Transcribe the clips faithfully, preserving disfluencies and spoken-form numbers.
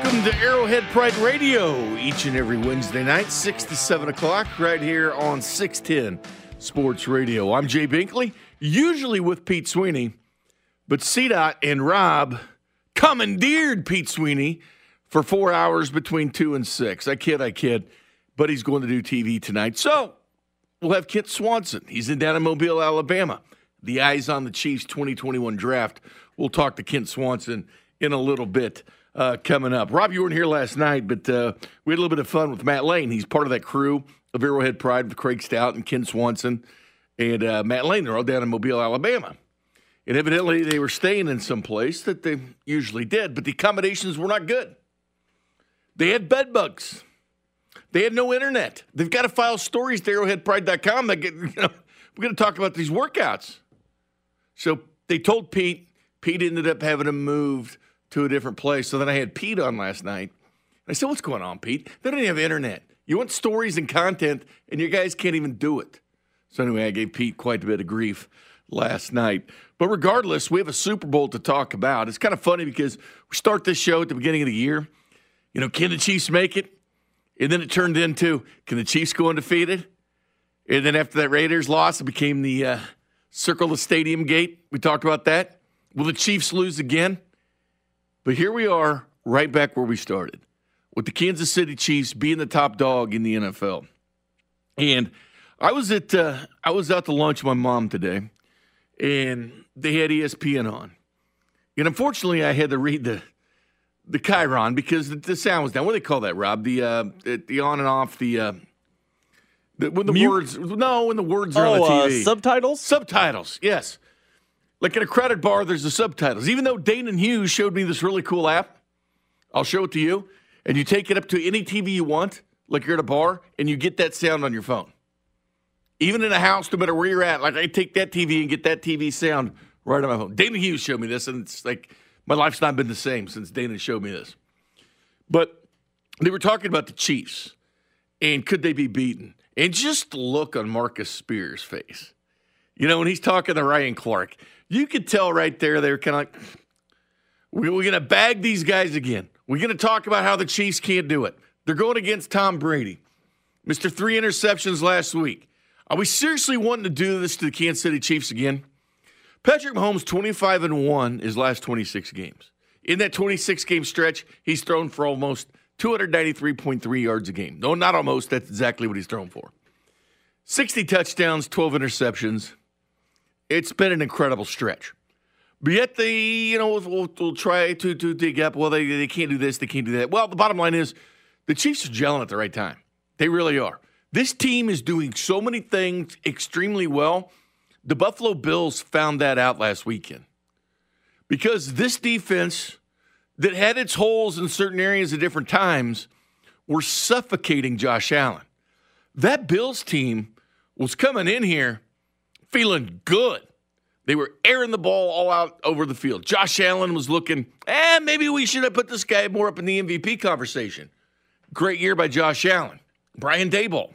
Welcome to Arrowhead Pride Radio, each and every Wednesday night, six to seven o'clock, right here on six ten Sports Radio. I'm Jay Binkley, usually with Pete Sweeney, but C D O T and Rob commandeered Pete Sweeney for four hours between two and six. I kid, I kid, but he's going to do T V tonight. So we'll have Kent Swanson. He's in down in Mobile, Alabama. The Eyes on the Chiefs twenty twenty-one draft. We'll talk to Kent Swanson in a little bit. Uh, coming up. Rob, you weren't here last night, but uh, we had a little bit of fun with Matt Lane. He's part of that crew of Arrowhead Pride with Craig Stout and Kent Swanson and uh, Matt Lane. They're all down in Mobile, Alabama. And evidently they were staying in some place that they usually did, but the accommodations were not good. They had bed bugs. They had no internet. They've got to file stories to arrowhead pride dot com. They get, you know, we're going to talk about these workouts. So they told Pete. Pete ended up having him moved to a different place. So then I had Pete on last night. I said, what's going on, Pete? They don't even have internet. You want stories and content, and you guys can't even do it. So anyway, I gave Pete quite a bit of grief last night. But regardless, we have a Super Bowl to talk about. It's kind of funny because we start this show at the beginning of the year. You know, can the Chiefs make it? And then it turned into, can the Chiefs go undefeated? And then after that Raiders loss, it became the uh, circle the stadium gate. We talked about that. Will the Chiefs lose again? But here we are, right back where we started, with the Kansas City Chiefs being the top dog in the N F L. And I was at uh, I was out to lunch with my mom today, and they had E S P N on. And unfortunately, I had to read the the Chiron because the, the sound was down. What do they call that, Rob? The uh, the on and off the, uh, the when the Mute. words no when the words oh, are on the T V uh, subtitles subtitles yes. Like in a credit bar, there's the subtitles. Even though Dana Hughes showed me this really cool app, I'll show it to you, and you take it up to any T V you want, like you're at a bar, and you get that sound on your phone. Even in a house, no matter where you're at, like I take that T V and get that T V sound right on my phone. Dana Hughes showed me this, and it's like my life's not been the same since Dana showed me this. But they were talking about the Chiefs, and could they be beaten? And just look on Marcus Spears' face. You know, when he's talking to Ryan Clark, you could tell right there they were kind of like, we're going to bag these guys again. We're going to talk about how the Chiefs can't do it. They're going against Tom Brady, Mister Three Interceptions last week. Are we seriously wanting to do this to the Kansas City Chiefs again? Patrick Mahomes, twenty-five and one his last twenty-six games. In that twenty-six game stretch, he's thrown for almost two ninety-three point three yards a game. No, not almost. That's exactly what he's thrown for. sixty touchdowns, twelve interceptions. It's been an incredible stretch. But yet they, you know, will we'll try to, to dig up, well, they, they can't do this, they can't do that. Well, the bottom line is the Chiefs are gelling at the right time. They really are. This team is doing so many things extremely well. The Buffalo Bills found that out last weekend. Because this defense that had its holes in certain areas at different times were suffocating Josh Allen. That Bills team was coming in here feeling good. They were airing the ball all out over the field. Josh Allen was looking, eh, maybe we should have put this guy more up in the M V P conversation. Great year by Josh Allen. Brian Daboll,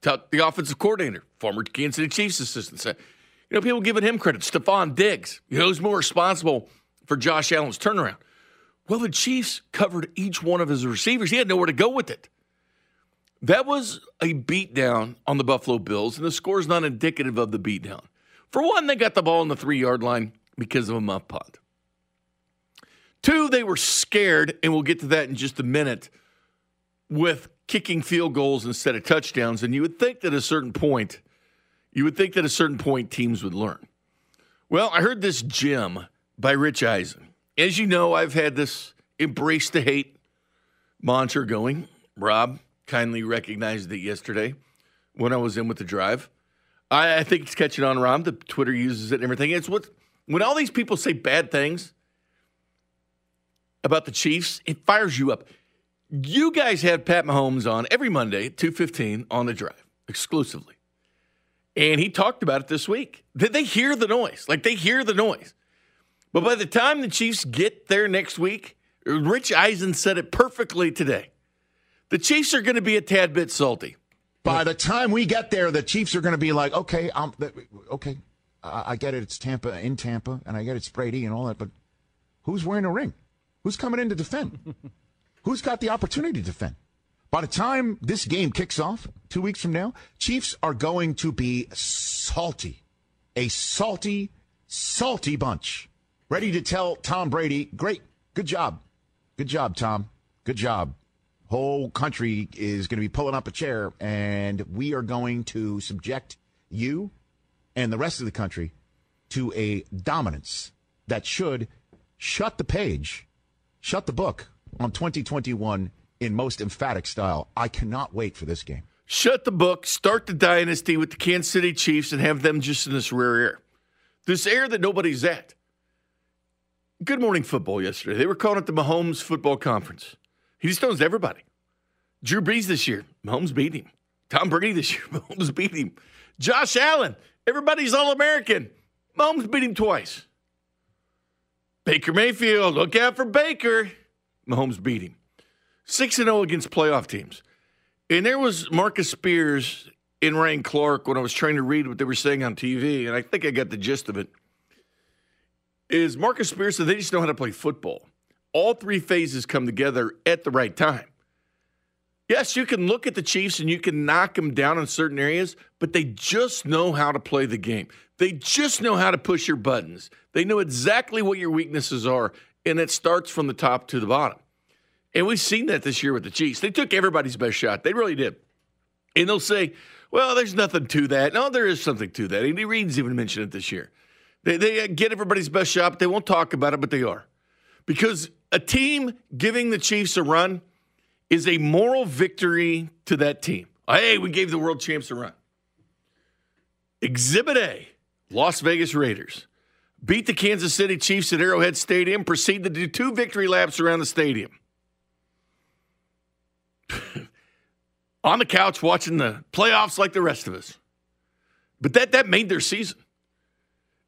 the offensive coordinator, former Kansas City Chiefs assistant, said, you know, people giving him credit. Stephon Diggs, you know, who's more responsible for Josh Allen's turnaround. Well, the Chiefs covered each one of his receivers. He had nowhere to go with it. That was a beatdown on the Buffalo Bills, and the score is not indicative of the beatdown. For one, they got the ball on the three-yard line because of a muff punt. Two, they were scared, and we'll get to that in just a minute, with kicking field goals instead of touchdowns. And you would think that at a certain point, you would think that at a certain point teams would learn. Well, I heard this gem by Rich Eisen. As you know, I've had this embrace the hate mantra going, Rob. Kindly recognized it yesterday when I was in with the drive. I, I think it's catching on, Rob. The Twitter uses it and everything. It's what when all these people say bad things about the Chiefs, it fires you up. You guys have Pat Mahomes on every Monday at two fifteen on the drive exclusively. And he talked about it this week. Did they hear the noise? Like they hear the noise. But by the time the Chiefs get there next week, Rich Eisen said it perfectly today. The Chiefs are going to be a tad bit salty. By the time we get there, the Chiefs are going to be like, okay, I'm, okay, I get it. It's Tampa in Tampa, and I get it's Brady and all that, but who's wearing a ring? Who's coming in to defend? Who's got the opportunity to defend? By the time this game kicks off two weeks from now, Chiefs are going to be salty, a salty, salty bunch, ready to tell Tom Brady, great, good job. Good job, Tom. Good job. Whole country is going to be pulling up a chair, and we are going to subject you and the rest of the country to a dominance that should shut the page, shut the book on twenty twenty-one in most emphatic style. I cannot wait for this game. Shut the book, start the dynasty with the Kansas City Chiefs, and have them just in this rear air. This air that nobody's at. Good Morning Football yesterday, they were calling it the Mahomes Football Conference. He just owns everybody. Drew Brees this year, Mahomes beat him. Tom Brady this year, Mahomes beat him. Josh Allen, everybody's All-American. Mahomes beat him twice. Baker Mayfield, look out for Baker. Mahomes beat him. six and oh against playoff teams. And there was Marcus Spears and Ryan Clark when I was trying to read what they were saying on T V, and I think I got the gist of it. Is Marcus Spears said they just know how to play football. All three phases come together at the right time. Yes, you can look at the Chiefs and you can knock them down in certain areas, but they just know how to play the game. They just know how to push your buttons. They know exactly what your weaknesses are, and it starts from the top to the bottom. And we've seen that this year with the Chiefs. They took everybody's best shot. They really did. And they'll say, well, there's nothing to that. No, there is something to that. Andy Reid's even mentioned it this year. They, they get everybody's best shot. But they won't talk about it, but they are. Because a team giving the Chiefs a run is a moral victory to that team. Hey, we gave the world champs a run. Exhibit A, Las Vegas Raiders. Beat the Kansas City Chiefs at Arrowhead Stadium. Proceed to do two victory laps around the stadium. On the couch watching the playoffs like the rest of us. But that, that made their season.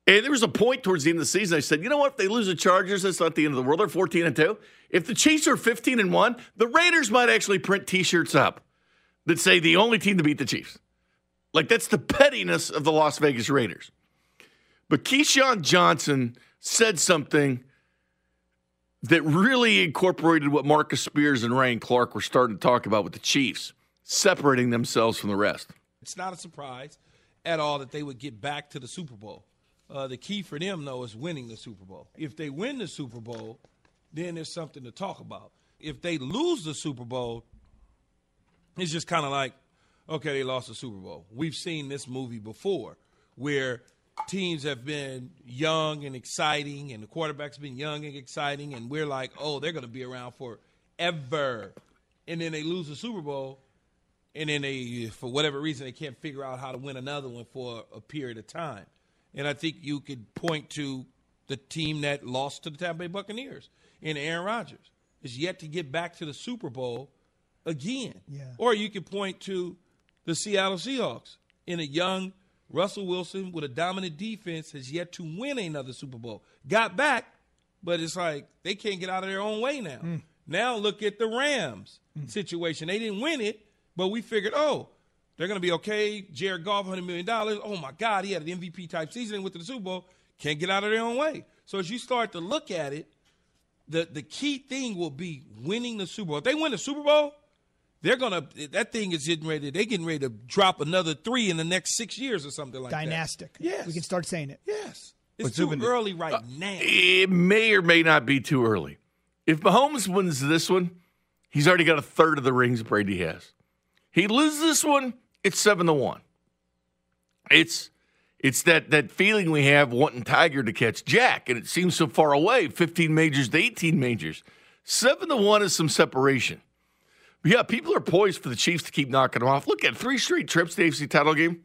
And there was a point towards the end of the season I said, you know what, if they lose the Chargers, that's not the end of the world. They're fourteen and two. If the Chiefs are fifteen and one, the Raiders might actually print T-shirts up that say the only team to beat the Chiefs. Like, that's the pettiness of the Las Vegas Raiders. But Keyshawn Johnson said something that really incorporated what Marcus Spears and Ryan Clark were starting to talk about with the Chiefs, separating themselves from the rest. It's not a surprise at all that they would get back to the Super Bowl. Uh, the key for them, though, is winning the Super Bowl. If they win the Super Bowl, then there's something to talk about. If they lose the Super Bowl, it's just kind of like, okay, they lost the Super Bowl. We've seen this movie before where teams have been young and exciting and the quarterback's been young and exciting, and we're like, oh, they're going to be around forever. And then they lose the Super Bowl, and then they, for whatever reason, they can't figure out how to win another one for a period of time. And I think you could point to the team that lost to the Tampa Bay Buccaneers and Aaron Rodgers is yet to get back to the Super Bowl again. Yeah. Or you could point to the Seattle Seahawks in a young Russell Wilson with a dominant defense has yet to win another Super Bowl. Got back, but it's like they can't get out of their own way now. Mm. Now look at the Rams mm. situation. They didn't win it, but we figured, oh, they're going to be okay. Jared Goff, one hundred million dollars. Oh, my God, he had an M V P-type season and went to the Super Bowl. Can't get out of their own way. So as you start to look at it, the, the key thing will be winning the Super Bowl. If they win the Super Bowl, they're going to – that thing is getting ready. They're getting ready to drop another three in the next six years or something like Dynastic. That. Dynastic. Yes. We can start saying it. Yes. It's What's too it early it? right uh, now. It may or may not be too early. If Mahomes wins this one, he's already got a third of the rings Brady has. He loses this one, it's seven to one. It's it's that that feeling we have wanting Tiger to catch Jack, and it seems so far away, fifteen majors to eighteen majors. Seven to one is some separation. But yeah, people are poised for the Chiefs to keep knocking them off. Look at three straight trips to the A F C title game.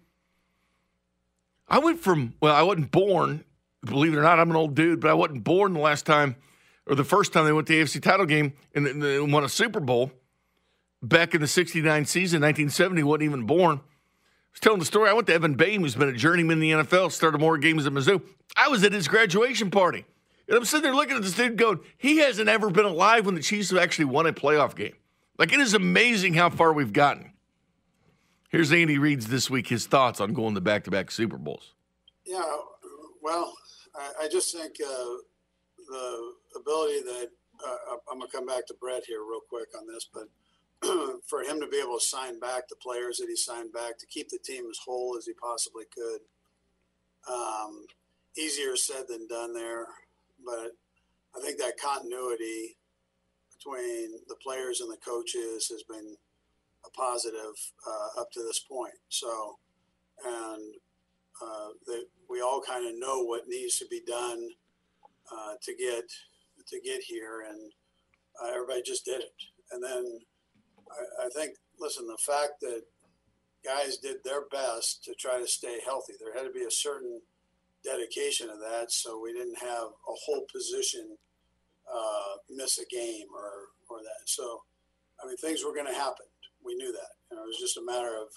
I went from, well, I wasn't born, believe it or not, I'm an old dude, but I wasn't born the last time, or the first time they went to the A F C title game and, and they won a Super Bowl. Back in the sixty-nine season, nineteen seventy, wasn't even born. I was telling the story. I went to Evan Bain, who's been a journeyman in the N F L, started more games at Mizzou. I was at his graduation party. And I'm sitting there looking at this dude going, he hasn't ever been alive when the Chiefs have actually won a playoff game. Like, it is amazing how far we've gotten. Here's Andy Reid's this week, his thoughts on going to back-to-back Super Bowls. Yeah, well, I, I just think uh, the ability that uh, I'm going to come back to Brett here real quick on this, but for him to be able to sign back the players that he signed back, to keep the team as whole as he possibly could, um, easier said than done there. But I think that continuity between the players and the coaches has been a positive uh, up to this point. So, and uh, that we all kind of know what needs to be done uh, to get to get here, and uh, everybody just did it. And then I, I think, listen, the fact that guys did their best to try to stay healthy, there had to be a certain dedication of that, so we didn't have a whole position uh, miss a game or or that. So, I mean, things were going to happen. We knew that. You know, it was just a matter of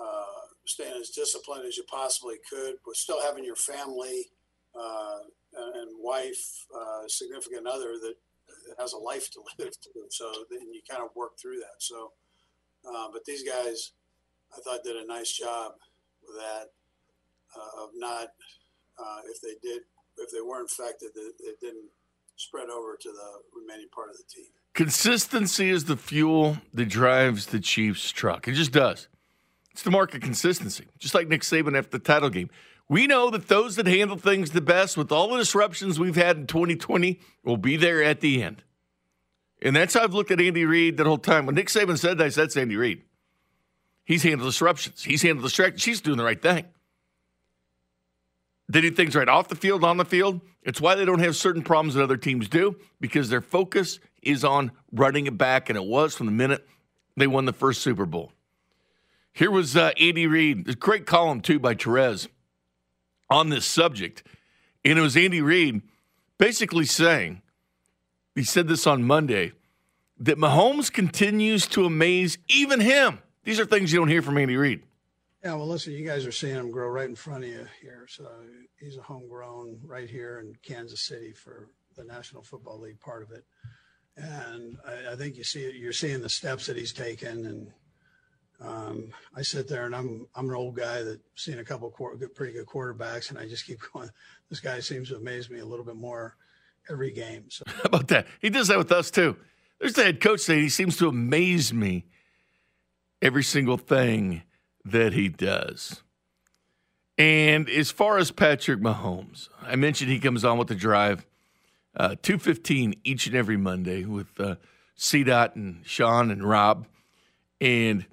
uh, staying as disciplined as you possibly could, but still having your family uh, and wife, uh, significant other that has a life to live too. So then you kind of work through that. So, uh, but these guys, I thought, did a nice job with that. Uh, of not, uh, if they did, if they were infected, it, it didn't spread over to the remaining part of the team. Consistency is the fuel that drives the Chiefs' truck. It just does. It's the mark of consistency, just like Nick Saban after the title game. We know that those that handle things the best, with all the disruptions we've had in twenty twenty, will be there at the end. And that's how I've looked at Andy Reid that whole time. When Nick Saban said that, I said, that's Andy Reid. He's handled disruptions. He's handled distractions. He's doing the right thing. They do things right off the field, on the field. It's why they don't have certain problems that other teams do, because their focus is on running it back, and it was from the minute they won the first Super Bowl. Here was uh, Andy Reid. There's a great column, too, by Therese on this subject. And it was Andy Reid basically saying, he said this on Monday, that Mahomes continues to amaze even him. These are things you don't hear from Andy Reid. Yeah, well, listen, you guys are seeing him grow right in front of you here. So he's a homegrown right here in Kansas City for the National Football League part of it. And I, I think you see, you're seeing the steps that he's taken. And um, I sit there and I'm I'm an old guy that's seen a couple of pretty good quarterbacks, and I just keep going, this guy seems to amaze me a little bit more every game. So. How about that? He does that with us too. There's the head coach saying he seems to amaze me every single thing that he does. And as far as Patrick Mahomes, I mentioned he comes on with the drive, uh, two fifteen each and every Monday with uh, C D O T and Sean and Rob. And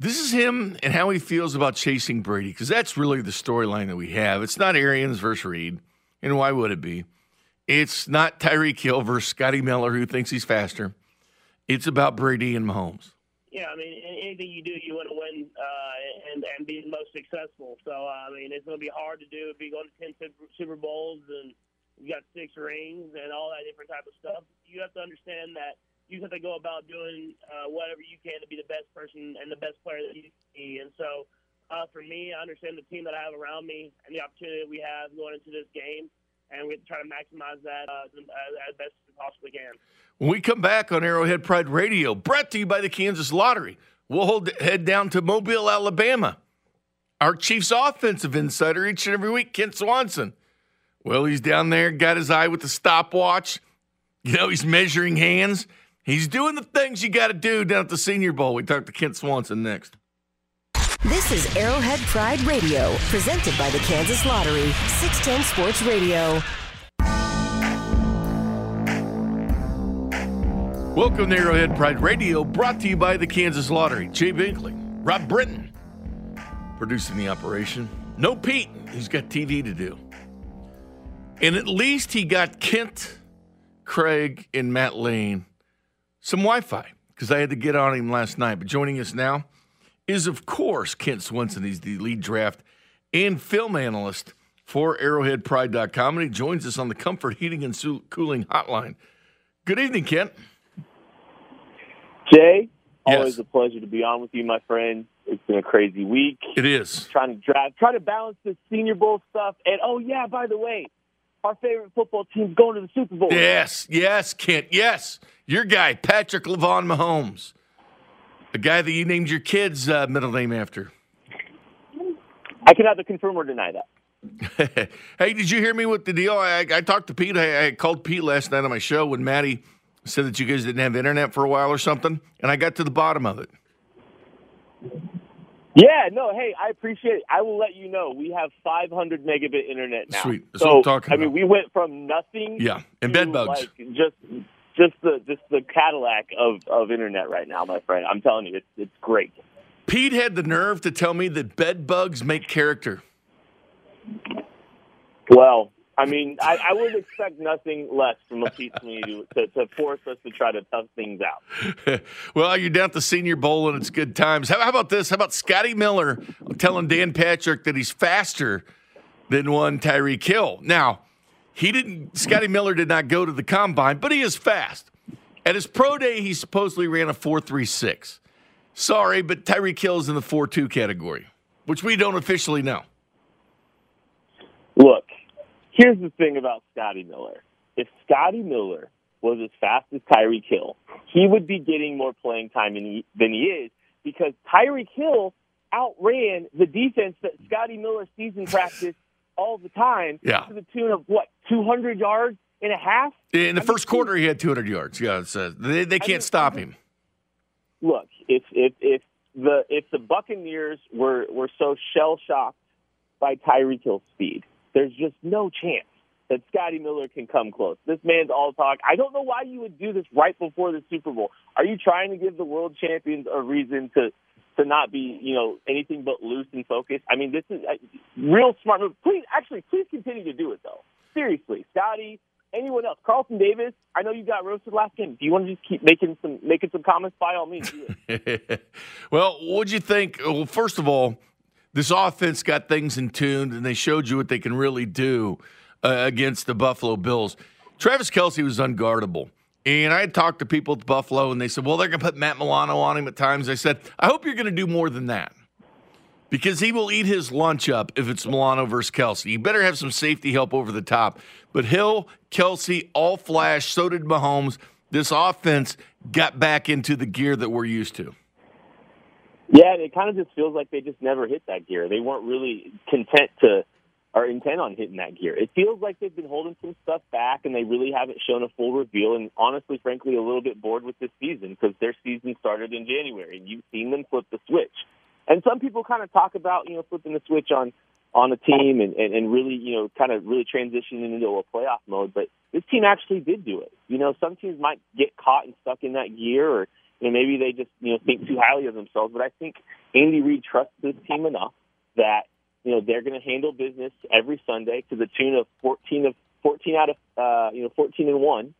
this is him and how he feels about chasing Brady, because that's really the storyline that we have. It's not Arians versus Reed, and why would it be? It's not Tyreek Hill versus Scotty Miller, who thinks he's faster. It's about Brady and Mahomes. Yeah, I mean, anything you do, you want to win uh, and, and be the most successful. So, I mean, it's going to be hard to do if you go to ten Super Bowls and you got six rings and all that different type of stuff. You have to understand that you have to go about doing uh, whatever you can to be the best person and the best player that you can be. And so, uh, for me, I understand the team that I have around me and the opportunity that we have going into this game, and we have to try to maximize that uh, as best as we possibly can. When we come back on Arrowhead Pride Radio, brought to you by the Kansas Lottery, we'll hold, head down to Mobile, Alabama. Our Chiefs offensive insider each and every week, Kent Swanson. Well, he's down there, got his eye with the stopwatch. You know, he's measuring hands. He's doing the things you got to do down at the Senior Bowl. We talk to Kent Swanson next. This is Arrowhead Pride Radio, presented by the Kansas Lottery, six ten Sports Radio. Welcome to Arrowhead Pride Radio, brought to you by the Kansas Lottery. Jay Binkley, Rob Britton, producing the operation. No Pete, he's got T V to do. And at least he got Kent, Craig, and Matt Lane some Wi-Fi, because I had to get on him last night. But joining us now is, of course, Kent Swanson. He's the lead draft and film analyst for arrowhead pride dot com, and he joins us on the Comfort Heating and Cooling Hotline. Good evening, Kent. Jay, always yes. A pleasure to be on with you, my friend. It's been a crazy week. It is. Trying to drive, trying to balance this Senior Bowl stuff. And, oh, yeah, by the way, our favorite football team's going to the Super Bowl. Yes, yes, Kent, yes. Your guy, Patrick LeVon Mahomes. The guy that you named your kid's uh, middle name after. I can either confirm or deny that. Hey, did you hear me with the deal? I, I talked to Pete. I, I called Pete last night on my show when Maddie said that you guys didn't have internet for a while or something, and I got to the bottom of it. Yeah, no, hey, I appreciate it. I will let you know. We have five hundred megabit internet now. Sweet. That's so, what I'm talking about. I mean, we went from nothing yeah. and to bed bugs. Like, just just the just the Cadillac of, of internet right now, my friend. I'm telling you, it's it's great. Pete had the nerve to tell me that bed bugs make character. Well, I mean, I, I would expect nothing less from a Pete Sweeney to, to force us to try to tough things out. Well, you're down at the Senior Bowl, and it's good times. How, how about this? How about Scotty Miller telling Dan Patrick that he's faster than one Tyreek Hill? Now, he didn't. Scotty Miller did not go to the combine, but he is fast. At his pro day, he supposedly ran a four three six. Sorry, but Tyreek Hill is in the four two category, which we don't officially know. Look. Here's the thing about Scotty Miller. If Scotty Miller was as fast as Tyreek Hill, he would be getting more playing time than he, than he is because Tyreek Hill outran the defense that Scotty Miller sees in practice all the time yeah. to the tune of, what, two hundred yards and a half? In the I first mean, quarter, he had two hundred yards. Yeah, it's, uh, they, they can't I mean, stop him. Look, if, if, if, the, if the Buccaneers were, were so shell-shocked by Tyreek Hill's speed, there's just no chance that Scotty Miller can come close. This man's all talk. I don't know why you would do this right before the Super Bowl. Are you trying to give the world champions a reason to, to not be, you know, anything but loose and focused? I mean, this is a real smart move. Please, actually, please continue to do it, though. Seriously, Scotty, anyone else? Carlton Davis, I know you got roasted last game. Do you want to just keep making some making some comments? By all means, do it. Well, what'd you think? Well, first of all, this offense got things in tune, and they showed you what they can really do uh, against the Buffalo Bills. Travis Kelce was unguardable. And I talked to people at Buffalo, and they said, well, they're going to put Matt Milano on him at times. I said, I hope you're going to do more than that because he will eat his lunch up if it's Milano versus Kelce. You better have some safety help over the top. But Hill, Kelce, all flash, so did Mahomes. This offense got back into the gear that we're used to. Yeah, it kind of just feels like they just never hit that gear. They weren't really content to or intent on hitting that gear. It feels like they've been holding some stuff back, and they really haven't shown a full reveal, and honestly, frankly, a little bit bored with this season because their season started in January, and you've seen them flip the switch. And some people kind of talk about, you know, flipping the switch on, on a team and, and, and really, you know, kind of really transitioning into a playoff mode, but this team actually did do it. You know, some teams might get caught and stuck in that gear or, and maybe they just, you know, think too highly of themselves. But I think Andy Reid trusts this team enough that, you know, they're going to handle business every Sunday to the tune of fourteen of fourteen out of uh, you know fourteen and one.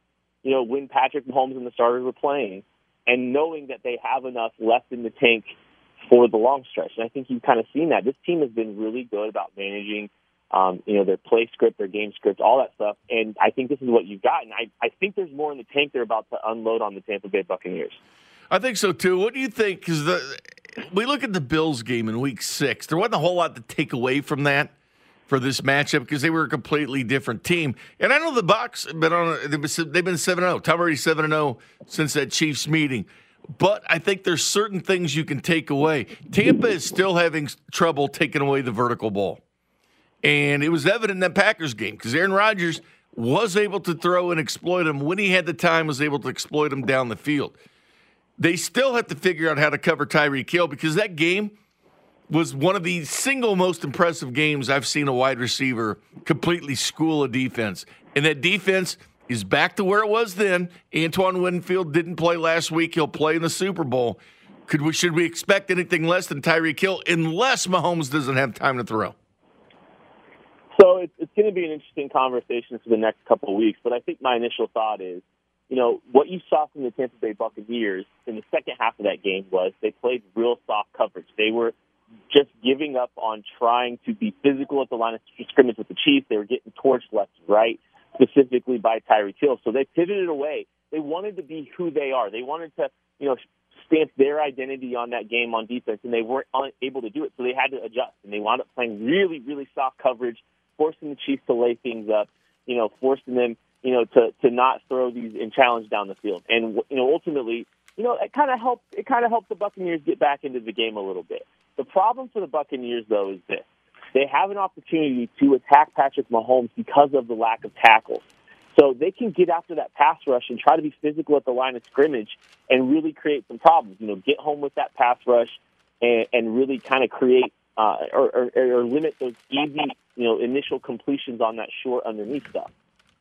You know, when Patrick Mahomes and the starters were playing, and knowing that they have enough left in the tank for the long stretch. And I think you've kind of seen that this team has been really good about managing, um, you know, their play script, their game script, all that stuff. And I think this is what you've gotten. I I think there's more in the tank they're about to unload on the Tampa Bay Buccaneers. I think so, too. What do you think? Because the, we look at the Bills game in week six. There wasn't a whole lot to take away from that for this matchup because they were a completely different team. And I know the Bucs have been on a, they've been seven and oh. Tom Brady seven and oh since that Chiefs meeting. But I think there's certain things you can take away. Tampa is still having trouble taking away the vertical ball. And it was evident in that Packers game because Aaron Rodgers was able to throw and exploit him when he had the time, was able to exploit him down the field. They still have to figure out how to cover Tyreek Hill because that game was one of the single most impressive games I've seen a wide receiver completely school a defense. And that defense is back to where it was then. Antoine Winfield didn't play last week. He'll play in the Super Bowl. Could we, should we expect anything less than Tyreek Hill unless Mahomes doesn't have time to throw? So it's, it's going to be an interesting conversation for the next couple of weeks, but I think my initial thought is, you know, what you saw from the Tampa Bay Buccaneers in the second half of that game was they played real soft coverage. They were just giving up on trying to be physical at the line of scrimmage with the Chiefs. They were getting torched left and right, specifically by Tyreek Hill. So they pivoted away. They wanted to be who they are. They wanted to, you know, stamp their identity on that game on defense, and they weren't able to do it. So they had to adjust, and they wound up playing really, really soft coverage, forcing the Chiefs to lay things up, you know, forcing them, you know, to, to not throw these and challenge down the field. And, you know, ultimately, you know, it kind of helped, it kind of helped the Buccaneers get back into the game a little bit. The problem for the Buccaneers, though, is this. They have an opportunity to attack Patrick Mahomes because of the lack of tackles. So they can get after that pass rush and try to be physical at the line of scrimmage and really create some problems. You know, get home with that pass rush and, and really kind of create uh, or, or, or limit those easy, you know, initial completions on that short underneath stuff.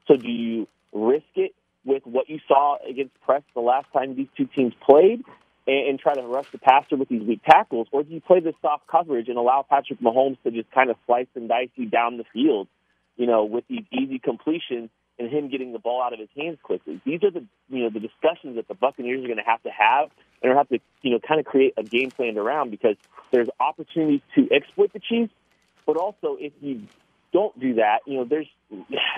So do you risk it with what you saw against Press the last time these two teams played and, and try to rush the passer with these weak tackles? Or do you play the soft coverage and allow Patrick Mahomes to just kind of slice and dice you down the field, you know, with these easy completions and him getting the ball out of his hands quickly? These are the you know the discussions that the Buccaneers are going to have to have and have to you know kind of create a game plan around, because there's opportunities to exploit the Chiefs, but also if you don't do that, you know there's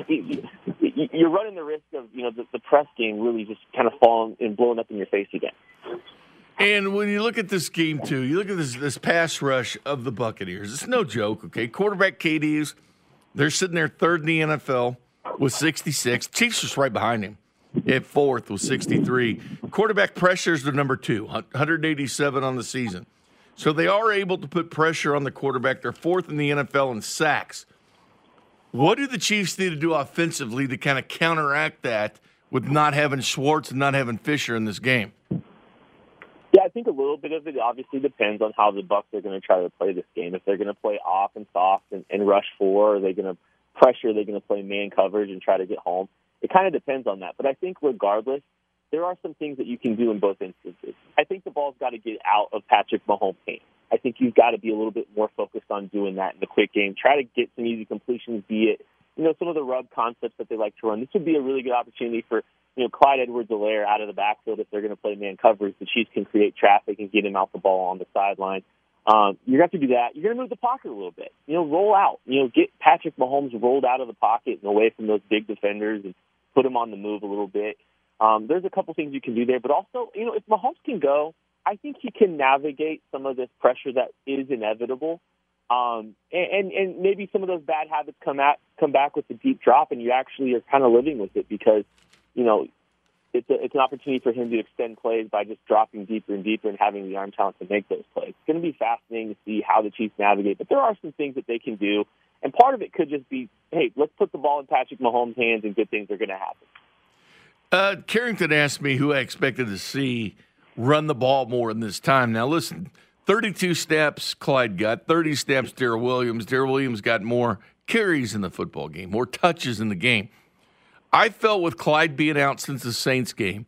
you're running the risk of you know the, the press game really just kind of falling and blowing up in your face again. And when you look at this game too, you look at this this pass rush of the Buccaneers. It's no joke. Okay, quarterback K D's, they're sitting there third in the N F L. Was sixty-six. Chiefs just right behind him at fourth with sixty-three. Quarterback pressures are number two, one hundred eighty-seven on the season. So they are able to put pressure on the quarterback. They're fourth in the N F L in sacks. What do the Chiefs need to do offensively to kind of counteract that with not having Schwartz and not having Fisher in this game? Yeah, I think a little bit of it obviously depends on how the Bucs are going to try to play this game. If they're going to play off and soft and, and rush four, are they going to pressure, they're going to play man coverage and try to get home? It kind of depends on that. But I think regardless, there are some things that you can do in both instances. I think the ball's got to get out of Patrick Mahomes' hands. I think you've got to be a little bit more focused on doing that in the quick game. Try to get some easy completions, be it, you know, some of the rub concepts that they like to run. This would be a really good opportunity for, you know, Clyde Edwards-Helaire out of the backfield if they're going to play man coverage. The Chiefs can create traffic and get him out the ball on the sideline. Um, you're going to have to do that. You're going to move the pocket a little bit. You know, roll out. You know, get Patrick Mahomes rolled out of the pocket and away from those big defenders and put him on the move a little bit. Um, there's a couple things you can do there. But also, you know, if Mahomes can go, I think he can navigate some of this pressure that is inevitable. Um, and, and, and maybe some of those bad habits come out, come back with the deep drop, and you actually are kind of living with it because, you know, it's, a, it's an opportunity for him to extend plays by just dropping deeper and deeper and having the arm talent to make those plays. It's going to be fascinating to see how the Chiefs navigate, but there are some things that they can do, and part of it could just be, hey, let's put the ball in Patrick Mahomes' hands and good things are going to happen. Uh, Carrington asked me who I expected to see run the ball more in this time. Now, listen, thirty-two snaps Clyde got, thirty snaps Darrell Williams. Darrell Williams got more carries in the football game, more touches in the game. I felt with Clyde being out since the Saints game,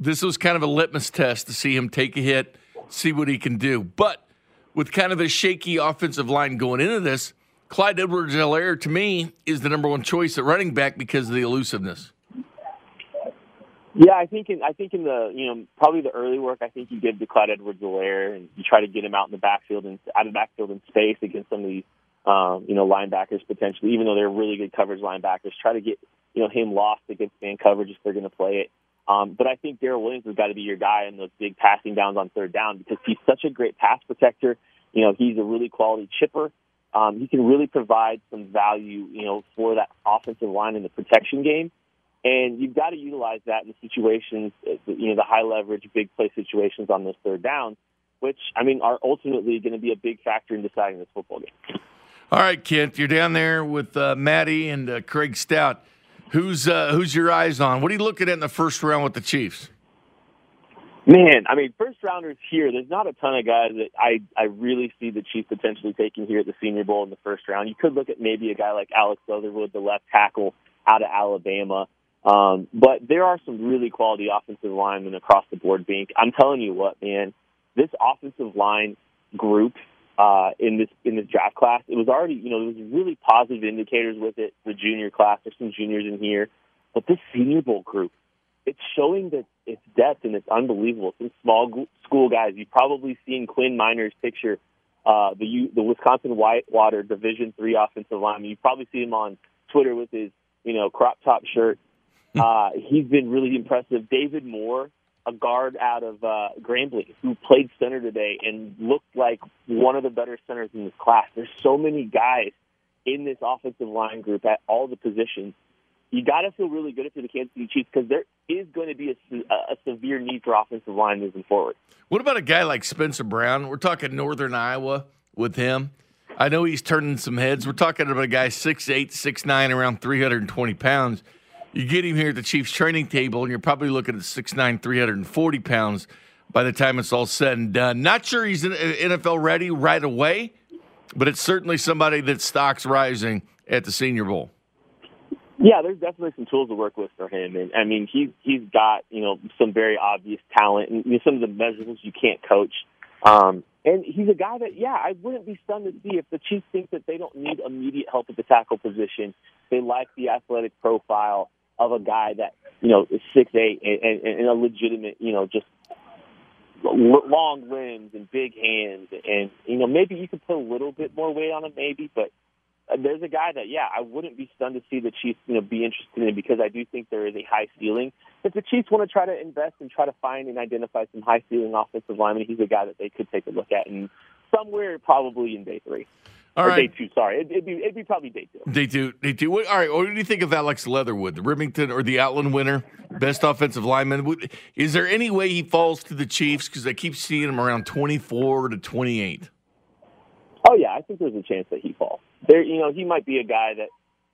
this was kind of a litmus test to see him take a hit, see what he can do. But with kind of a shaky offensive line going into this, Clyde Edwards-Helaire, to me, is the number one choice at running back because of the elusiveness. Yeah, I think in, I think in the, you know, probably the early work, I think you give to Clyde Edwards-Helaire and you try to get him out in the backfield and out of the backfield in space against some of these, um, you know, linebackers potentially, even though they're really good coverage linebackers, try to get, you know, him lost against man coverage if they're going to play it. Um, but I think Darrell Williams has got to be your guy in those big passing downs on third down because he's such a great pass protector. You know, he's a really quality chipper. Um, he can really provide some value, you know, for that offensive line in the protection game. And you've got to utilize that in the situations, you know, the high leverage, big play situations on those third downs, which, I mean, are ultimately going to be a big factor in deciding this football game. All right, Kent, you're down there with uh, Maddie and uh, Craig Stout. Who's uh, who's your eyes on? What are you looking at in the first round with the Chiefs? Man, I mean, first rounders here, there's not a ton of guys that I, I really see the Chiefs potentially taking here at the Senior Bowl in the first round. You could look at maybe a guy like Alex Leatherwood, the left tackle out of Alabama. Um, but there are some really quality offensive linemen across the board, Bink. I'm telling you what, man, this offensive line group Uh, in this in this draft class, it was already, you know, there was really positive indicators with it, the junior class. There's some juniors in here. But this Senior Bowl group, it's showing that its depth, and it's unbelievable. Some small school guys. You've probably seen Quinn Miner's picture, uh, the U, the Wisconsin Whitewater Division three offensive lineman. You probably see him on Twitter with his, you know, crop top shirt. Uh, he's been really impressive. David Moore, a guard out of uh, Grambling, who played center today and looked like one of the better centers in this class. There's so many guys in this offensive line group at all the positions. You got to feel really good if you're the Kansas City Chiefs because there is going to be a, a severe need for offensive line moving forward. What about a guy like Spencer Brown? We're talking Northern Iowa with him. I know he's turning some heads. We're talking about a guy six eight, six nine, around three hundred twenty pounds. You get him here at the Chiefs training table, and you're probably looking at six nine, three hundred forty pounds by the time it's all said and done. Not sure he's N F L ready right away, but it's certainly somebody that stock's rising at the Senior Bowl. Yeah, there's definitely some tools to work with for him. And I mean, he's he's got, you know, some very obvious talent and, you know, some of the measurables you can't coach. Um, and he's a guy that, yeah, I wouldn't be stunned to see if the Chiefs think that they don't need immediate help at the tackle position. They like the athletic profile of a guy that, you know, is six eight and, and, and a legitimate, you know, just long limbs and big hands. And, you know, maybe you could put a little bit more weight on him, maybe, but there's a guy that, yeah, I wouldn't be stunned to see the Chiefs, you know, be interested in, because I do think there is a high ceiling. If the Chiefs want to try to invest and try to find and identify some high ceiling offensive linemen, he's a guy that they could take a look at, and somewhere probably in day three. All right. Or day two, sorry. It'd, it'd, be, it'd be probably day two. Day two. Day two. All right, what do you think of Alex Leatherwood, the Remington or the Outland winner, best offensive lineman? Is there any way he falls to the Chiefs, because I keep seeing him around twenty-four to twenty-eight? Oh, yeah, I think there's a chance that he falls. There, you know, he might be a guy that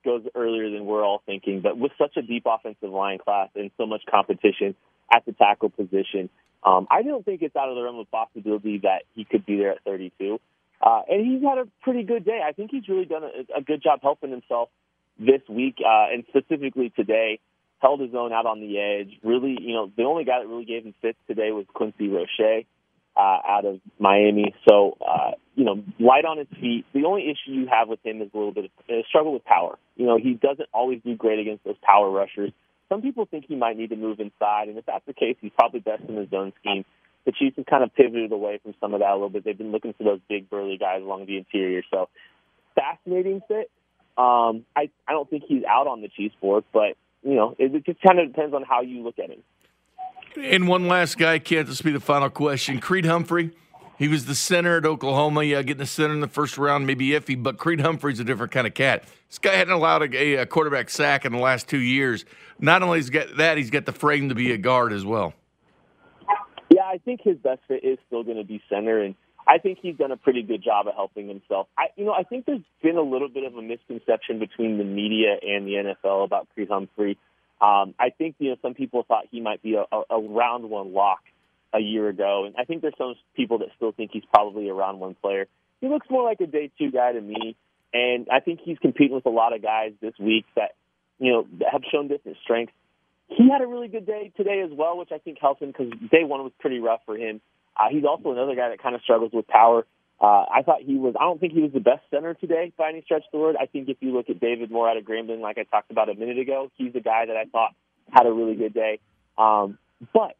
goes earlier than we're all thinking, but with such a deep offensive line class and so much competition at the tackle position, um, I don't think it's out of the realm of possibility that he could be there at thirty-two. Uh, and he's had a pretty good day. I think he's really done a, a good job helping himself this week, uh, and specifically today, held his own out on the edge. Really, you know, the only guy that really gave him fits today was Quincy Roche Uh, out of Miami. So, uh, you know, light on his feet. The only issue you have with him is a little bit of a struggle with power. You know, he doesn't always do great against those power rushers. Some people think he might need to move inside, and if that's the case, he's probably best in his zone scheme. The Chiefs have kind of pivoted away from some of that a little bit. They've been looking for those big, burly guys along the interior. So, fascinating fit. Um, I, I don't think he's out on the Chiefs board, but, you know, it, it just kind of depends on how you look at him. And one last guy, can't this be the final question? Creed Humphrey, he was the center at Oklahoma. Yeah, getting the center in the first round, maybe iffy, but Creed Humphrey's a different kind of cat. This guy hadn't allowed a, a quarterback sack in the last two years. Not only has he got that, he's got the frame to be a guard as well. Yeah, I think his best fit is still going to be center, and I think he's done a pretty good job of helping himself. I, you know, I think there's been a little bit of a misconception between the media and the N F L about Creed Humphrey. Um, I think, you know, some people thought he might be a, a round one lock a year ago, and I think there's some people that still think he's probably a round one player. He looks more like a day two guy to me, and I think he's competing with a lot of guys this week that, you know, have shown different strengths. He had a really good day today as well, which I think helped him, because day one was pretty rough for him. Uh, he's also another guy that kind of struggles with power. Uh, I thought he was, I don't think he was the best center today by any stretch of the word. I think if you look at David Moore out of Grambling, like I talked about a minute ago, he's a guy that I thought had a really good day. Um, but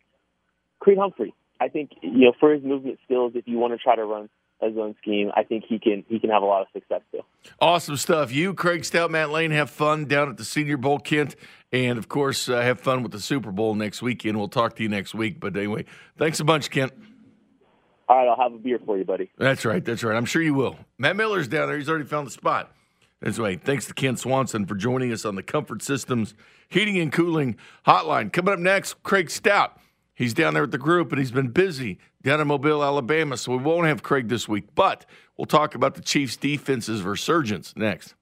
Creed Humphrey, I think, you know, for his movement skills, if you want to try to run a zone scheme, I think he can, he can have a lot of success too. Awesome stuff. You, Craig Stout, Matt Lane, have fun down at the Senior Bowl, Kent. And of course, uh, have fun with the Super Bowl next weekend. We'll talk to you next week. But anyway, thanks a bunch, Kent. All right, I'll have a beer for you, buddy. That's right, that's right. I'm sure you will. Matt Miller's down there. He's already found the spot. That's right. Thanks to Kent Swanson for joining us on the Comfort Systems Heating and Cooling Hotline. Coming up next, Craig Stout. He's down there with the group, and he's been busy down in Mobile, Alabama, so we won't have Craig this week. But we'll talk about the Chiefs' defense's resurgence next.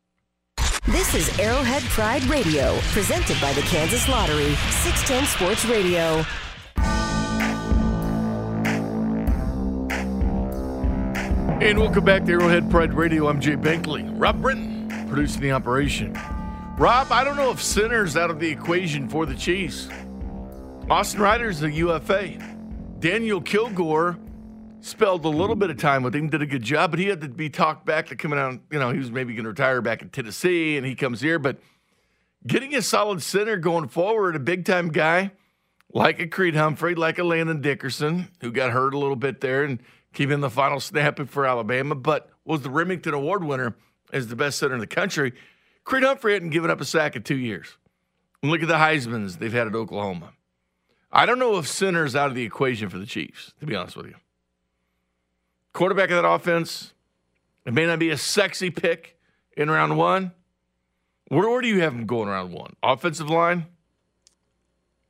This is Arrowhead Pride Radio, presented by the Kansas Lottery, six ten Sports Radio. And welcome back to Arrowhead Pride Radio. I'm Jay Binkley. Rob Britton, producing the operation. Rob, I don't know if center's out of the equation for the Chiefs. Austin Ryder's a U F A. Daniel Kilgore spelled a little bit of time with him, did a good job, but he had to be talked back to coming out. You know, he was maybe going to retire back in Tennessee, and he comes here. But getting a solid center going forward, a big-time guy like a Creed Humphrey, like a Landon Dickerson, who got hurt a little bit there, and keeping the final snap for Alabama, but was the Remington Award winner as the best center in the country. Creed Humphrey hadn't given up a sack in two years. And look at the Heismans they've had at Oklahoma. I don't know if center's out of the equation for the Chiefs, to be honest with you. Quarterback of that offense, it may not be a sexy pick in round one. Where, where do you have them going round one? Offensive line?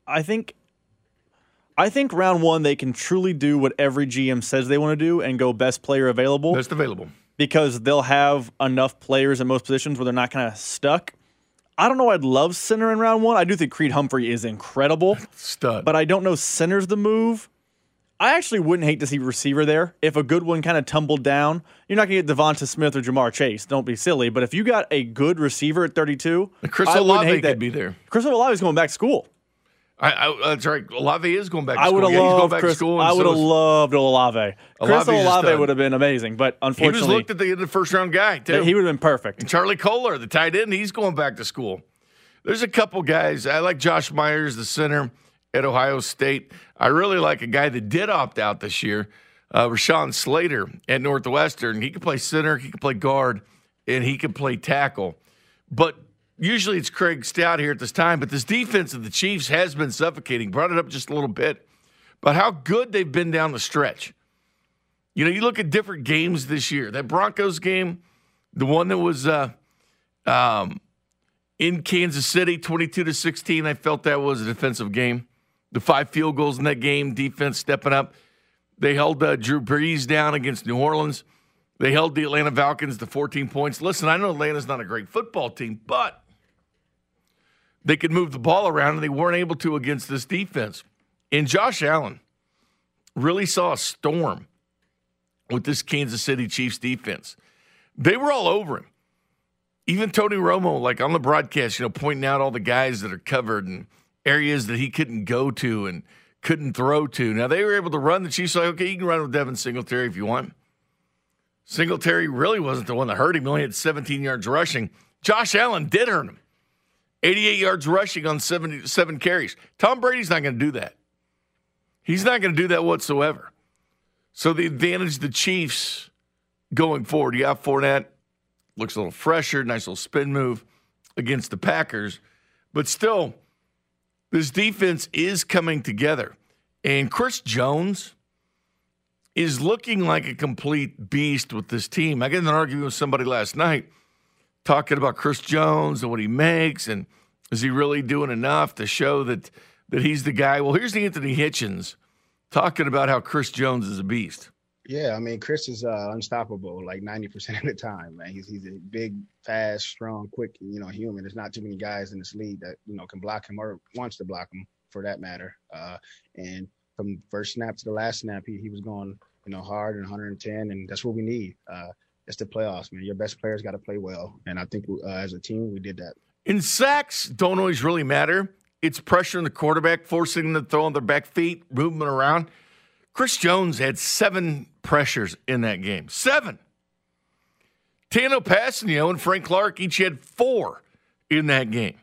I think... I think round one, they can truly do what every G M says they want to do and go best player available. Best available. because they'll have enough players in most positions where they're not kind of stuck. I don't know. I'd love center in round one. I do think Creed Humphrey is incredible. Stud. But I don't know center's the move. I actually wouldn't hate to see receiver there. If a good one kind of tumbled down, you're not going to get Devonta Smith or Jamar Chase. Don't be silly. But if you got a good receiver at thirty-two, Chris I Olave hate that. Could be there. Chris Olave is going back to school. I, I, that's right. Olave is going back to school. I would have loved yeah, Chris, school I would have so loved Olave. Chris Olave would have been amazing, but unfortunately. He was looked at the, the first-round guy, too. He would have been perfect. And Charlie Kohler, the tight end, he's going back to school. There's a couple guys. I like Josh Myers, the center at Ohio State. I really like a guy that did opt out this year, uh, Rashawn Slater at Northwestern. He could play center, he could play guard, and he could play tackle. But usually it's Craig Stout here at this time, but this defense of the Chiefs has been suffocating. Brought it up just a little bit, but how good they've been down the stretch. You know, you look at different games this year. That Broncos game, the one that was uh, um, in Kansas City, twenty-two to sixteen, I felt that was a defensive game. The five field goals in that game, defense stepping up. They held uh, Drew Brees down against New Orleans. They held the Atlanta Falcons to fourteen points. Listen, I know Atlanta's not a great football team, but they could move the ball around, and they weren't able to against this defense. And Josh Allen really saw a storm with this Kansas City Chiefs defense. They were all over him. Even Tony Romo, like on the broadcast, you know, pointing out all the guys that are covered and areas that he couldn't go to and couldn't throw to. Now, they were able to run the Chiefs like, okay, you can run with Devin Singletary if you want. Singletary really wasn't the one that hurt him. He only had seventeen yards rushing. Josh Allen did hurt him. eighty-eight yards rushing on seventy-seven carries. Tom Brady's not going to do that. He's not going to do that whatsoever. So the advantage the Chiefs going forward. You have Fournette. Looks a little fresher. Nice little spin move against the Packers. But still, this defense is coming together. And Chris Jones is looking like a complete beast with this team. I got in an argument with somebody last night, talking about Chris Jones and what he makes, and is he really doing enough to show that that he's the guy? Well, here's Anthony Hitchens talking about how Chris Jones is a beast. Yeah, I mean, Chris is uh, unstoppable, like ninety percent of the time, man. He's, he's a big, fast, strong, quick, you know, human. There's not too many guys in this league that, you know, can block him or wants to block him, for that matter. Uh, and from first snap to the last snap, he, he was going, you know, hard and one hundred ten, and that's what we need. Uh It's the playoffs, man. Your best players got to play well. And I think uh, as a team, we did that. And sacks don't always really matter. It's pressuring the quarterback, forcing them to throw on their back feet, moving around. Chris Jones had seven pressures in that game. Seven. Tano Passanio and Frank Clark each had four in that game.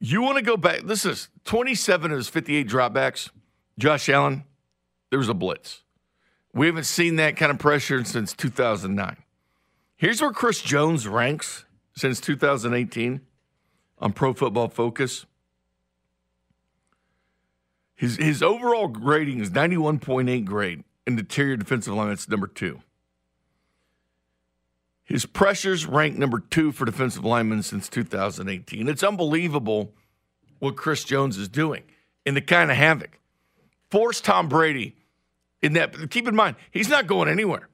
You want to go back. This is twenty-seven of his fifty-eight dropbacks. Josh Allen, there was a blitz. We haven't seen that kind of pressure since two thousand nine. Here's where Chris Jones ranks since two thousand eighteen on Pro Football Focus. His his overall grading is ninety-one point eight grade, and interior defensive line, that's number two. His pressures rank number two for defensive linemen since two thousand eighteen. It's unbelievable what Chris Jones is doing and the kind of havoc. Forced Tom Brady in that, keep in mind, he's not going anywhere.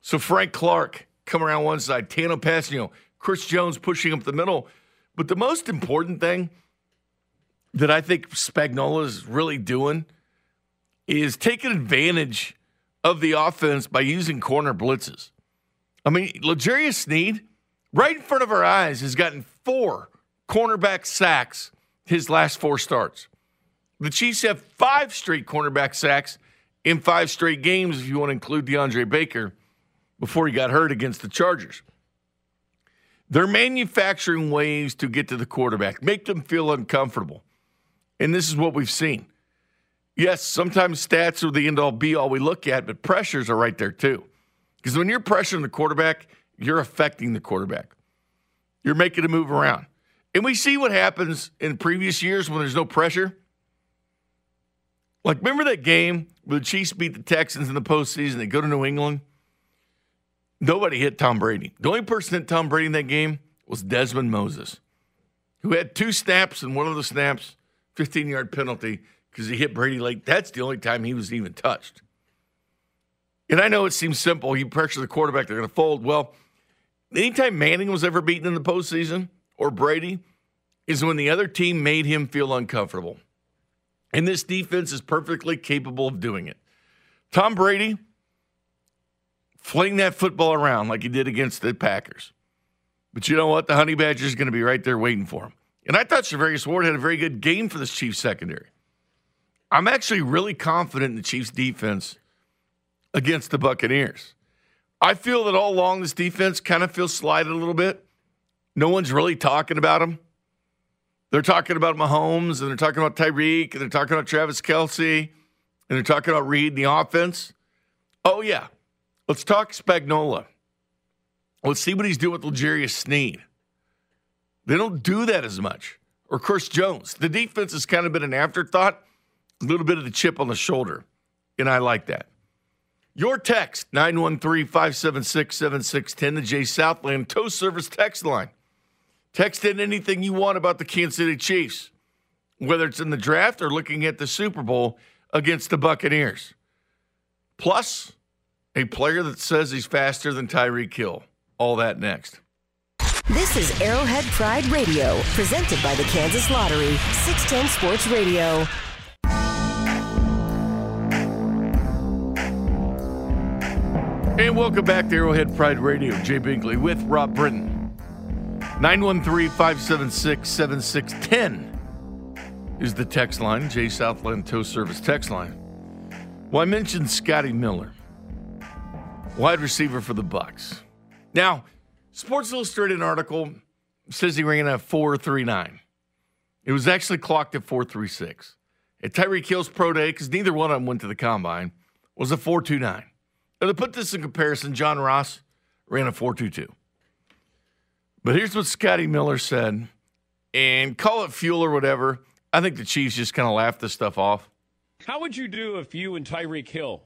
So Frank Clark come around one side, Tano Passanio, Chris Jones pushing up the middle. But the most important thing that I think Spagnuolo is really doing is taking advantage of the offense by using corner blitzes. I mean, L'Jarius Sneed, right in front of our eyes, has gotten four cornerback sacks his last four starts. The Chiefs have five straight cornerback sacks in five straight games, if you want to include DeAndre Baker, before he got hurt against the Chargers. They're manufacturing ways to get to the quarterback, make them feel uncomfortable. And this is what we've seen. Yes, sometimes stats are the end-all, be-all we look at, but pressures are right there too. Because when you're pressuring the quarterback, you're affecting the quarterback. You're making him move around. And we see what happens in previous years when there's no pressure. Like, remember that game where the Chiefs beat the Texans in the postseason? They go to New England. Nobody hit Tom Brady. The only person that hit Tom Brady in that game was Desmond Moses, who had two snaps, and one of the snaps, fifteen-yard penalty, because he hit Brady late. That's the only time he was even touched. And I know it seems simple. He pressures the quarterback. They're going to fold. Well, anytime Manning was ever beaten in the postseason or Brady is when the other team made him feel uncomfortable. And this defense is perfectly capable of doing it. Tom Brady fling that football around like he did against the Packers. But you know what? The Honey Badger is going to be right there waiting for him. And I thought Charvarius Ward had a very good game for this Chiefs secondary. I'm actually really confident in the Chiefs defense against the Buccaneers. I feel that all along this defense kind of feels slighted a little bit. No one's really talking about them. They're talking about Mahomes, and they're talking about Tyreek, and they're talking about Travis Kelce, and they're talking about Reed and the offense. Oh, yeah. Let's talk Spagnuolo. Let's see what he's doing with L'Jarius Sneed. They don't do that as much. Or, of course, Jones. The defense has kind of been an afterthought, a little bit of the chip on the shoulder, and I like that. Your text, nine one three, five seven six, seven six one zero, the Jay Southland Tow Service text line. Text in anything you want about the Kansas City Chiefs, whether it's in the draft or looking at the Super Bowl against the Buccaneers. Plus, a player that says he's faster than Tyreek Hill. All that next. This is Arrowhead Pride Radio, presented by the Kansas Lottery, six ten Sports Radio. And welcome back to Arrowhead Pride Radio. Jay Binkley with Rob Britton. nine one three, five seven six, seven six one zero is the text line, Jay Southland Tow Service text line. Well, I mentioned Scotty Miller, wide receiver for the Bucs. Now, Sports Illustrated article says he ran a four three nine. It was actually clocked at four three six. At Tyreek Hill's pro day, because neither one of them went to the combine, was a four two nine. Now, to put this in comparison, John Ross ran a four two two. But here's what Scotty Miller said, and call it fuel or whatever. I think the Chiefs just kind of laughed this stuff off. How would you do if you and Tyreek Hill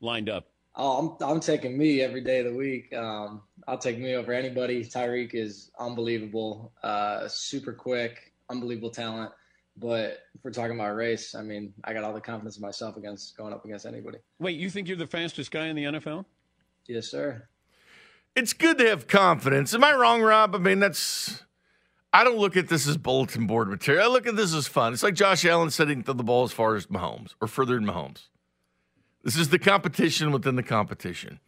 lined up? Oh, I'm, I'm taking me every day of the week. Um, I'll take me over anybody. Tyreek is unbelievable, uh, super quick, unbelievable talent. But if we're talking about race, I mean, I got all the confidence in myself against going up against anybody. Wait, you think you're the fastest guy in the N F L? Yes, sir. It's good to have confidence. Am I wrong, Rob? I mean, that's – I don't look at this as bulletin board material. I look at this as fun. It's like Josh Allen said he can throw the ball as far as Mahomes or further than Mahomes. This is the competition within the competition.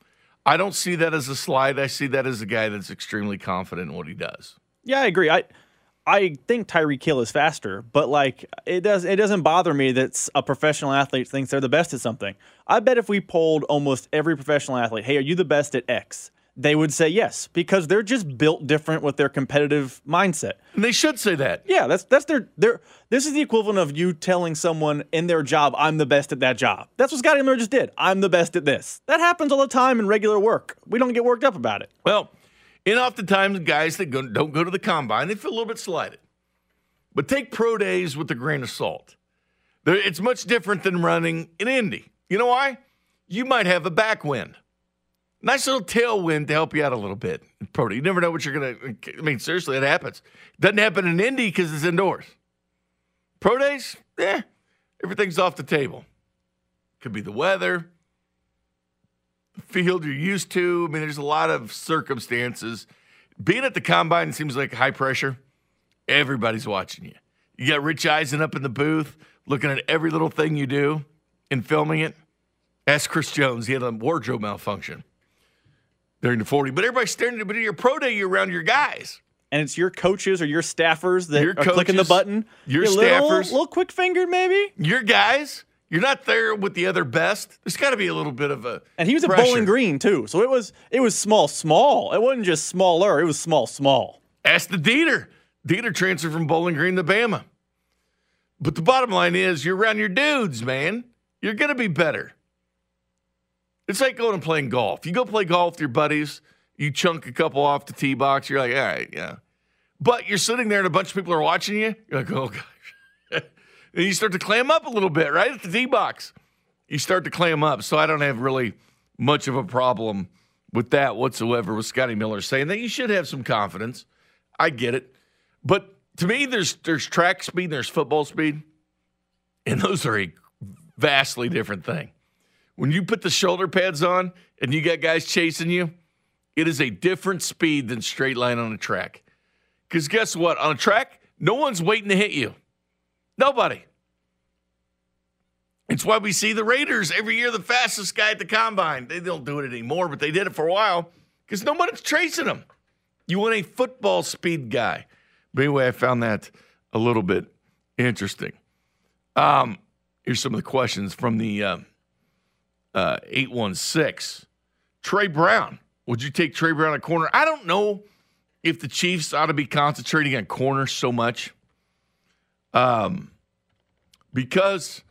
I don't see that as a slide. I see that as a guy that's extremely confident in what he does. Yeah, I agree. I I think Tyreek Hill is faster, but, like, it, does, it doesn't bother me that a professional athlete thinks they're the best at something. I bet if we polled almost every professional athlete, hey, are you the best at X? They would say yes, because they're just built different with their competitive mindset. And they should say that. Yeah, that's that's their their. This is the equivalent of you telling someone in their job, "I'm the best at that job." That's what Scotty Miller just did. I'm the best at this. That happens all the time in regular work. We don't get worked up about it. Well, and oftentimes guys that go, don't go to the combine, they feel a little bit slighted. But take pro days with a grain of salt. They're, it's much different than running in Indy. You know why? You might have a backwind. Nice little tailwind to help you out a little bit. You never know what you're going to – I mean, seriously, it happens. Doesn't happen in Indy because it's indoors. Pro days, eh, everything's off the table. Could be the weather, the field you're used to. I mean, there's a lot of circumstances. Being at the combine seems like high pressure. Everybody's watching you. You got Rich Eisen up in the booth looking at every little thing you do and filming it. Ask Chris Jones. He had a wardrobe malfunction during the forty, but everybody's staring at but your pro day, you're around your guys. And it's your coaches or your staffers that your are coaches, clicking the button. Your staffers. Little, little quick-fingered, maybe. Your guys. You're not there with the other best. There's got to be a little bit of a And he was pressure. At Bowling Green, too. So it was it was small, small. It wasn't just smaller. It was small, small. Ask the Dieter. Dieter transferred from Bowling Green to Bama. But the bottom line is you're around your dudes, man. You're going to be better. It's like going and playing golf. You go play golf with your buddies. You chunk a couple off the tee box. You're like, all right, yeah. But you're sitting there and a bunch of people are watching you. You're like, oh, gosh. And you start to clam up a little bit, right, at the tee box. You start to clam up. So I don't have really much of a problem with that whatsoever with Scotty Miller saying that you should have some confidence. I get it. But to me, there's there's track speed, there's football speed, and those are a vastly different thing. When you put the shoulder pads on and you got guys chasing you, it is a different speed than straight line on a track. Because guess what? On a track, no one's waiting to hit you. Nobody. It's why we see the Raiders every year, the fastest guy at the combine. They don't do it anymore, but they did it for a while because nobody's chasing them. You want a football speed guy. But anyway, I found that a little bit interesting. Um, here's some of the questions from the uh, uh, eight one six. Trey Brown. Would you take Trey Brown at corner? I don't know if the Chiefs ought to be concentrating on corner so much. Um, because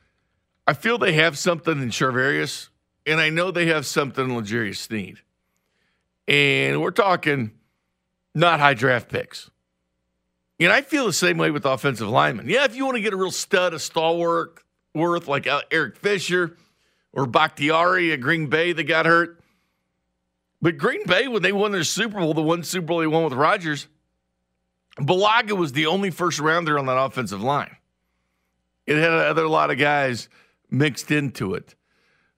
I feel they have something in Charvarius, and I know they have something in L'Jarius Sneed. And we're talking not high draft picks. And I feel the same way with offensive linemen. Yeah, if you want to get a real stud, a stalwart worth like Eric Fisher or Bakhtiari at Green Bay that got hurt. But Green Bay, when they won their Super Bowl, the one Super Bowl they won with Rodgers, Balaga was the only first-rounder on that offensive line. It had a lot of guys mixed into it.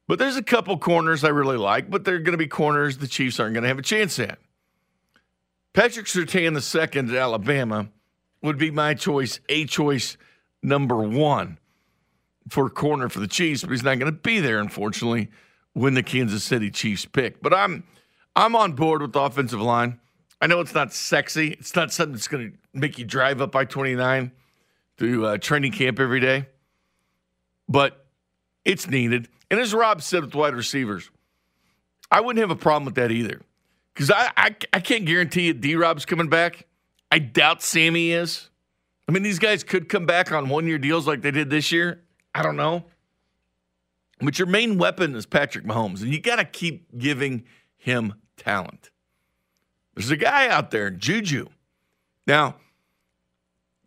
But there's a couple corners I really like, but they're going to be corners the Chiefs aren't going to have a chance at. Patrick Surtain the second at Alabama would be my choice, a choice number one for corner for the Chiefs, but he's not going to be there, unfortunately, when the Kansas City Chiefs pick. But I'm I'm on board with the offensive line. I know it's not sexy. It's not something that's going to make you drive up I twenty-nine to uh, training camp every day. But it's needed. And as Rob said with wide receivers, I wouldn't have a problem with that either. Because I, I I can't guarantee you D-Rob's coming back. I doubt Sammy is. I mean, these guys could come back on one-year deals like they did this year. I don't know. But your main weapon is Patrick Mahomes, and you got to keep giving him talent. There's a guy out there, Juju. Now,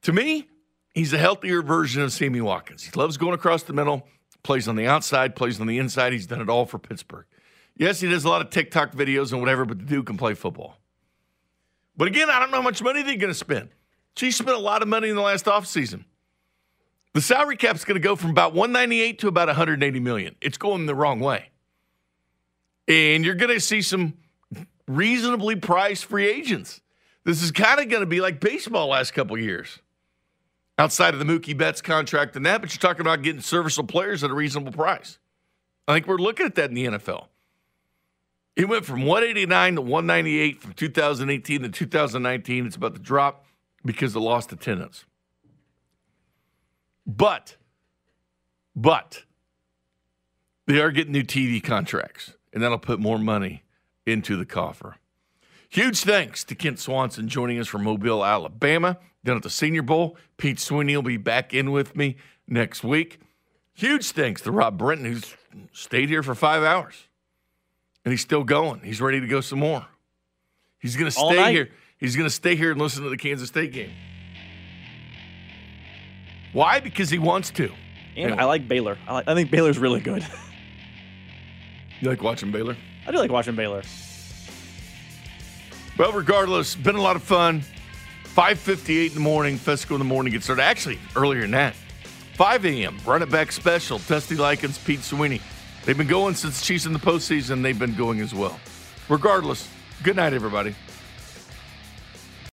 to me, he's a healthier version of Sammy Watkins. He loves going across the middle, plays on the outside, plays on the inside. He's done it all for Pittsburgh. Yes, he does a lot of TikTok videos and whatever, but the dude can play football. But again, I don't know how much money they're going to spend. Chiefs spent a lot of money in the last offseason. The salary cap's going to go from about one ninety-eight to about one hundred eighty million dollars. It's going the wrong way. And you're going to see some reasonably priced free agents. This is kind of going to be like baseball last couple years. Outside of the Mookie Betts contract and that, but you're talking about getting serviceable players at a reasonable price. I think we're looking at that in the N F L. It went from one eighty-nine to one ninety-eight from two thousand eighteen to two thousand nineteen. It's about to drop because of lost attendance. But, but, they are getting new T V contracts, and that'll put more money into the coffer. Huge thanks to Kent Swanson joining us from Mobile, Alabama, down at the Senior Bowl. Pete Sweeney will be back in with me next week. Huge thanks to Rob Britton, who's stayed here for five hours. And he's still going. He's ready to go some more. He's going to stay here. He's going to stay here and listen to the Kansas State game. Why? Because he wants to. And anyway. I like Baylor. I, like, I think Baylor's really good. You like watching Baylor? I do like watching Baylor. Well, regardless, been a lot of fun. five fifty-eight in the morning, Fesco in the morning gets started. Actually, earlier than that. five a.m., Run It Back special, Dusty Likens, Pete Sweeney. They've been going since Chiefs in the postseason. They've been going as well. Regardless, good night, everybody.